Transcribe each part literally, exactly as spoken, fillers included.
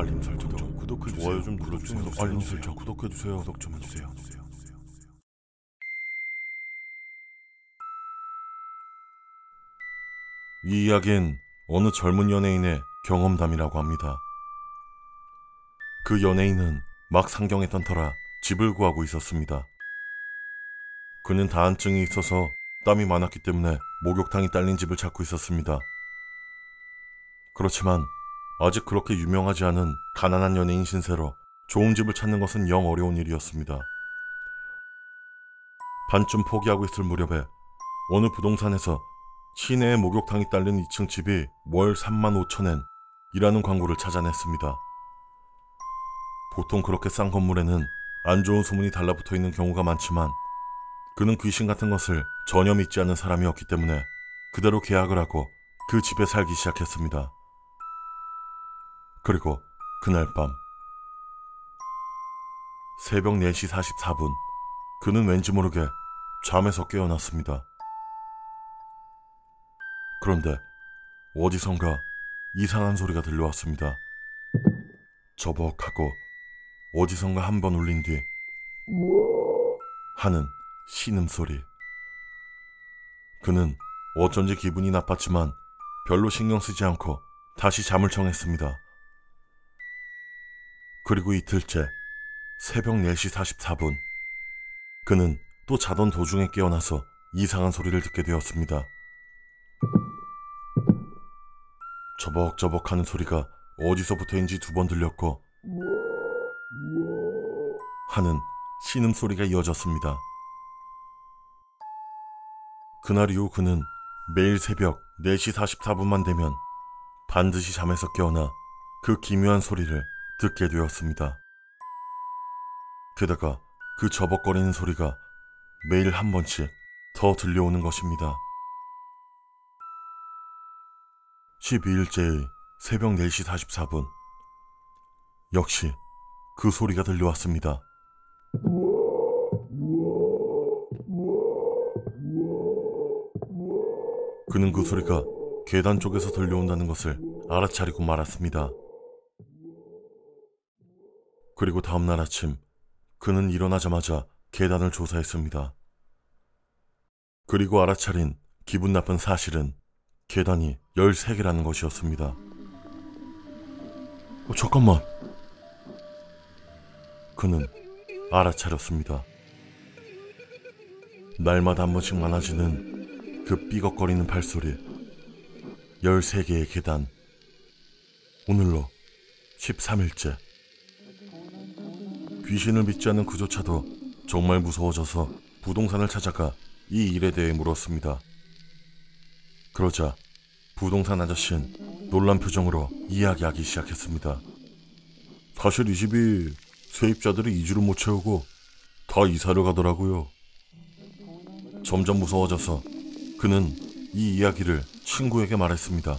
알림 설정 좀 구독해주세요. 좋아요 좀 눌러주세요. 알림 설정 구독해주세요. 구독 좀 해주세요. 이 이야기는 어느 젊은 연예인의 경험담이라고 합니다. 그 연예인은 막 상경했던 터라 집을 구하고 있었습니다. 그는 다한증이 있어서 땀이 많았기 때문에 목욕탕이 딸린 집을 찾고 있었습니다. 그렇지만 아직 그렇게 유명하지 않은 가난한 연예인 신세로 좋은 집을 찾는 것은 영 어려운 일이었습니다. 반쯤 포기하고 있을 무렵에 어느 부동산에서 시내의 목욕탕이 딸린 이 층 집이 월 삼만 오천 엔 이라는 광고를 찾아냈습니다. 보통 그렇게 싼 건물에는 안 좋은 소문이 달라붙어 있는 경우가 많지만 그는 귀신 같은 것을 전혀 믿지 않는 사람이었기 때문에 그대로 계약을 하고 그 집에 살기 시작했습니다. 그리고 그날 밤 새벽 네 시 사십사 분 그는 왠지 모르게 잠에서 깨어났습니다. 그런데 어디선가 이상한 소리가 들려왔습니다. 저벅하고 어디선가 한 번 울린 뒤 하는 신음소리. 그는 어쩐지 기분이 나빴지만 별로 신경 쓰지 않고 다시 잠을 청했습니다. 그리고 이틀째 새벽 네 시 사십사 분 그는 또 자던 도중에 깨어나서 이상한 소리를 듣게 되었습니다. 저벅저벅 하는 소리가 어디서부터인지 두 번 들렸고 하는 신음소리가 이어졌습니다. 그날 이후 그는 매일 새벽 네 시 사십사 분만 되면 반드시 잠에서 깨어나 그 기묘한 소리를 듣게 되었습니다. 게다가 그 저벅거리는 소리가 매일 한 번씩 더 들려오는 것입니다. 십이 일째의 새벽 네 시 사십사 분 역시 그 소리가 들려왔습니다. 그는 그 소리가 계단 쪽에서 들려온다는 것을 알아차리고 말았습니다. 그리고 다음날 아침 그는 일어나자마자 계단을 조사했습니다. 그리고 알아차린 기분 나쁜 사실은 계단이 열세 개라는 것이었습니다. 어, 잠깐만. 그는 알아차렸습니다. 날마다 한 번씩 많아지는 그 삐걱거리는 발소리. 열세 개의 계단. 오늘로 십삼 일째. 귀신을 믿지 않는 그조차도 정말 무서워져서 부동산을 찾아가 이 일에 대해 물었습니다. 그러자 부동산 아저씨는 놀란 표정으로 이야기하기 시작했습니다. 사실 이 집이 세입자들이 이주를 못 채우고 다 이사를 가더라고요. 점점 무서워져서 그는 이 이야기를 친구에게 말했습니다.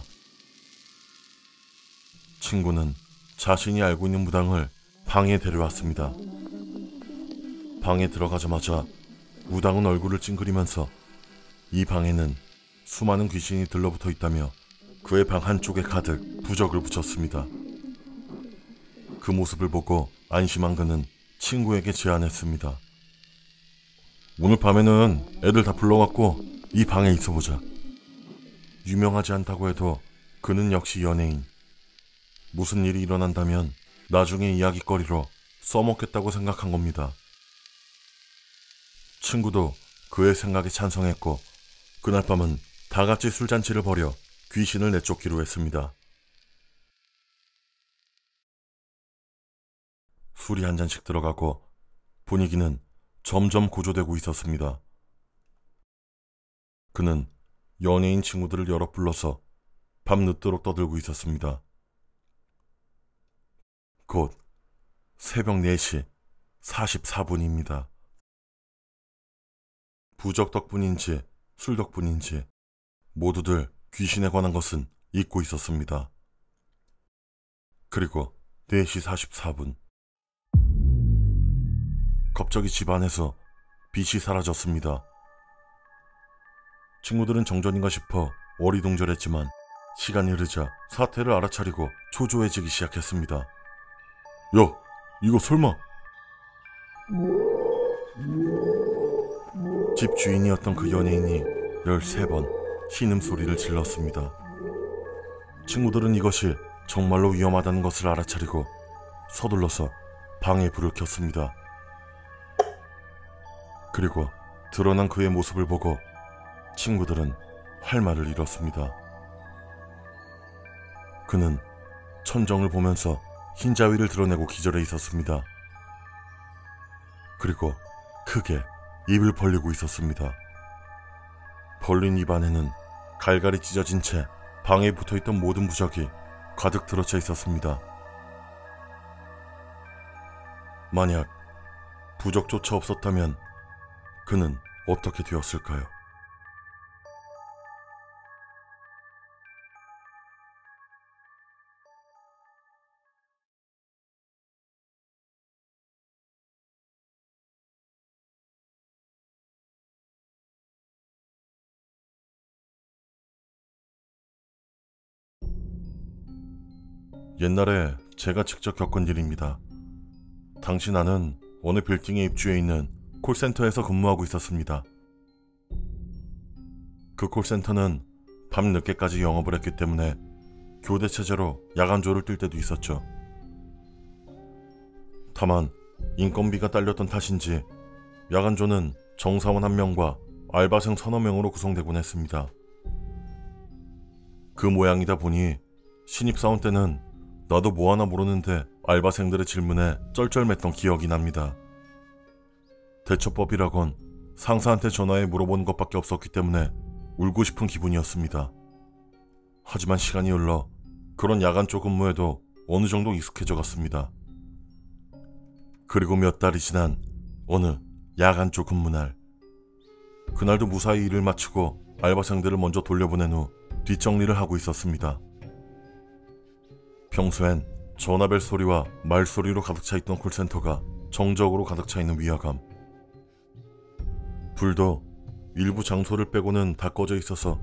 친구는 자신이 알고 있는 무당을 방에 데려왔습니다. 방에 들어가자마자 무당은 얼굴을 찡그리면서 이 방에는 수많은 귀신이 들러붙어 있다며 그의 방 한쪽에 가득 부적을 붙였습니다. 그 모습을 보고 안심한 그는 친구에게 제안했습니다. 오늘 밤에는 애들 다 불러갖고 이 방에 있어보자. 유명하지 않다고 해도 그는 역시 연예인. 무슨 일이 일어난다면 나중에 이야기거리로 써먹겠다고 생각한 겁니다. 친구도 그의 생각에 찬성했고 그날 밤은 다같이 술잔치를 벌여 귀신을 내쫓기로 했습니다. 술이 한 잔씩 들어가고 분위기는 점점 고조되고 있었습니다. 그는 연예인 친구들을 여러 불러서 밤늦도록 떠들고 있었습니다. 곧 새벽 네 시 사십사 분입니다. 부적 덕분인지 술 덕분인지 모두들 귀신에 관한 것은 잊고 있었습니다. 그리고 네 시 사십사 분 갑자기 집 안에서 빛이 사라졌습니다. 친구들은 정전인가 싶어 어리둥절했지만 시간이 흐르자 사태를 알아차리고 초조해지기 시작했습니다. 야, 이거 설마... 집 주인이었던 그 연예인이 열세 번 신음소리를 질렀습니다. 친구들은 이것이 정말로 위험하다는 것을 알아차리고 서둘러서 방에 불을 켰습니다. 그리고 드러난 그의 모습을 보고 친구들은 할 말을 잃었습니다. 그는 천정을 보면서 흰자위를 드러내고 기절해 있었습니다. 그리고 크게 입을 벌리고 있었습니다. 벌린 입 안에는 갈갈이 찢어진 채 방에 붙어있던 모든 부적이 가득 들어차 있었습니다. 만약 부적조차 없었다면 그는 어떻게 되었을까요? 옛날에 제가 직접 겪은 일입니다. 당시 나는 어느 빌딩에 입주해 있는 콜센터에서 근무하고 있었습니다. 그 콜센터는 밤늦게까지 영업을 했기 때문에 교대 체제로 야간조를 뛸 때도 있었죠. 다만 인건비가 딸렸던 탓인지 야간조는 정사원 한 명과 알바생 서너 명으로 구성되곤 했습니다. 그 모양이다 보니 신입사원 때는 나도 뭐하나 모르는데 알바생들의 질문에 쩔쩔맸던 기억이 납니다. 대처법이라곤 상사한테 전화해 물어본 것밖에 없었기 때문에 울고 싶은 기분이었습니다. 하지만 시간이 흘러 그런 야간조 근무에도 어느 정도 익숙해져 갔습니다. 그리고 몇 달이 지난 어느 야간조 근무날, 그날도 무사히 일을 마치고 알바생들을 먼저 돌려보낸 후 뒷정리를 하고 있었습니다. 평소엔 전화벨 소리와 말소리로 가득 차있던 콜센터가 정적으로 가득 차있는 위화감. 불도 일부 장소를 빼고는 다 꺼져 있어서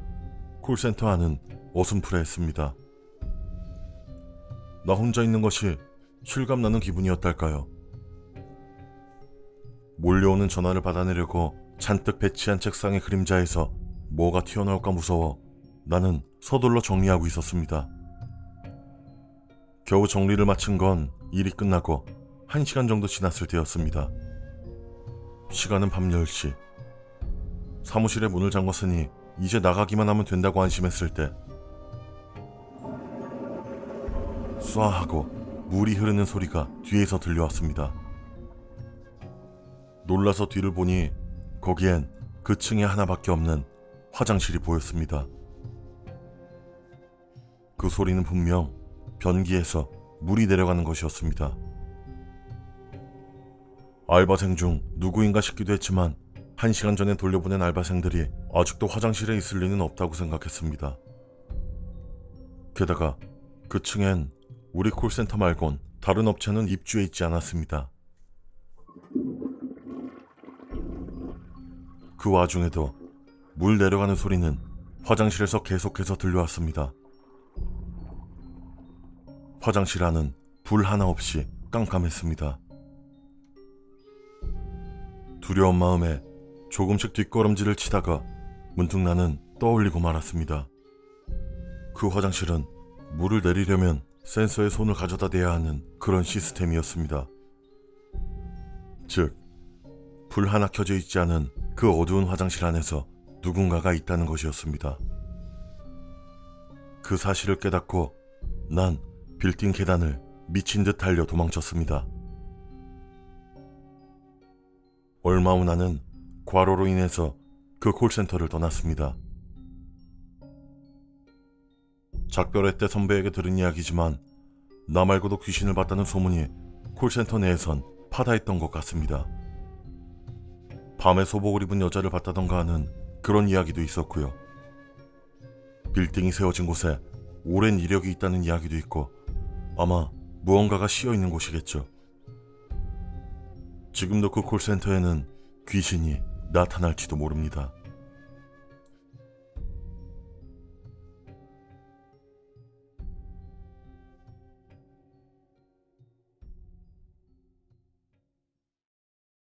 콜센터 안은 어슴푸레했습니다. 나 혼자 있는 것이 실감나는 기분이었달까요? 몰려오는 전화를 받아내려고 잔뜩 배치한 책상의 그림자에서 뭐가 튀어나올까 무서워 나는 서둘러 정리하고 있었습니다. 겨우 정리를 마친 건 일이 끝나고 한 시간 정도 지났을 때였습니다. 시간은 밤 열 시. 사무실에 문을 잠궜으니 이제 나가기만 하면 된다고 안심했을 때 쏴 하고 물이 흐르는 소리가 뒤에서 들려왔습니다. 놀라서 뒤를 보니 거기엔 그 층에 하나밖에 없는 화장실이 보였습니다. 그 소리는 분명 변기에서 물이 내려가는 것이었습니다. 알바생 중 누구인가 싶기도 했지만 한 시간 전에 돌려보낸 알바생들이 아직도 화장실에 있을 리는 없다고 생각했습니다. 게다가 그 층엔 우리 콜센터 말곤 다른 업체는 입주해 있지 않았습니다. 그 와중에도 물 내려가는 소리는 화장실에서 계속해서 들려왔습니다. 화장실 안은 불 하나 없이 깜깜했습니다. 두려운 마음에 조금씩 뒷걸음질을 치다가 문득 나는 떠올리고 말았습니다. 그 화장실은 물을 내리려면 센서에 손을 가져다 대야 하는 그런 시스템이었습니다. 즉, 불 하나 켜져 있지 않은 그 어두운 화장실 안에서 누군가가 있다는 것이었습니다. 그 사실을 깨닫고 난 빌딩 계단을 미친 듯 달려 도망쳤습니다. 얼마 후 나는 과로로 인해서 그 콜센터를 떠났습니다. 작별회 때 선배에게 들은 이야기지만 나 말고도 귀신을 봤다는 소문이 콜센터 내에선 파다했던 것 같습니다. 밤에 소복을 입은 여자를 봤다던가 하는 그런 이야기도 있었고요. 빌딩이 세워진 곳에 오랜 이력이 있다는 이야기도 있고 아마 무언가가 씌어있는 곳이겠죠. 지금도 그 콜센터에는 귀신이 나타날지도 모릅니다.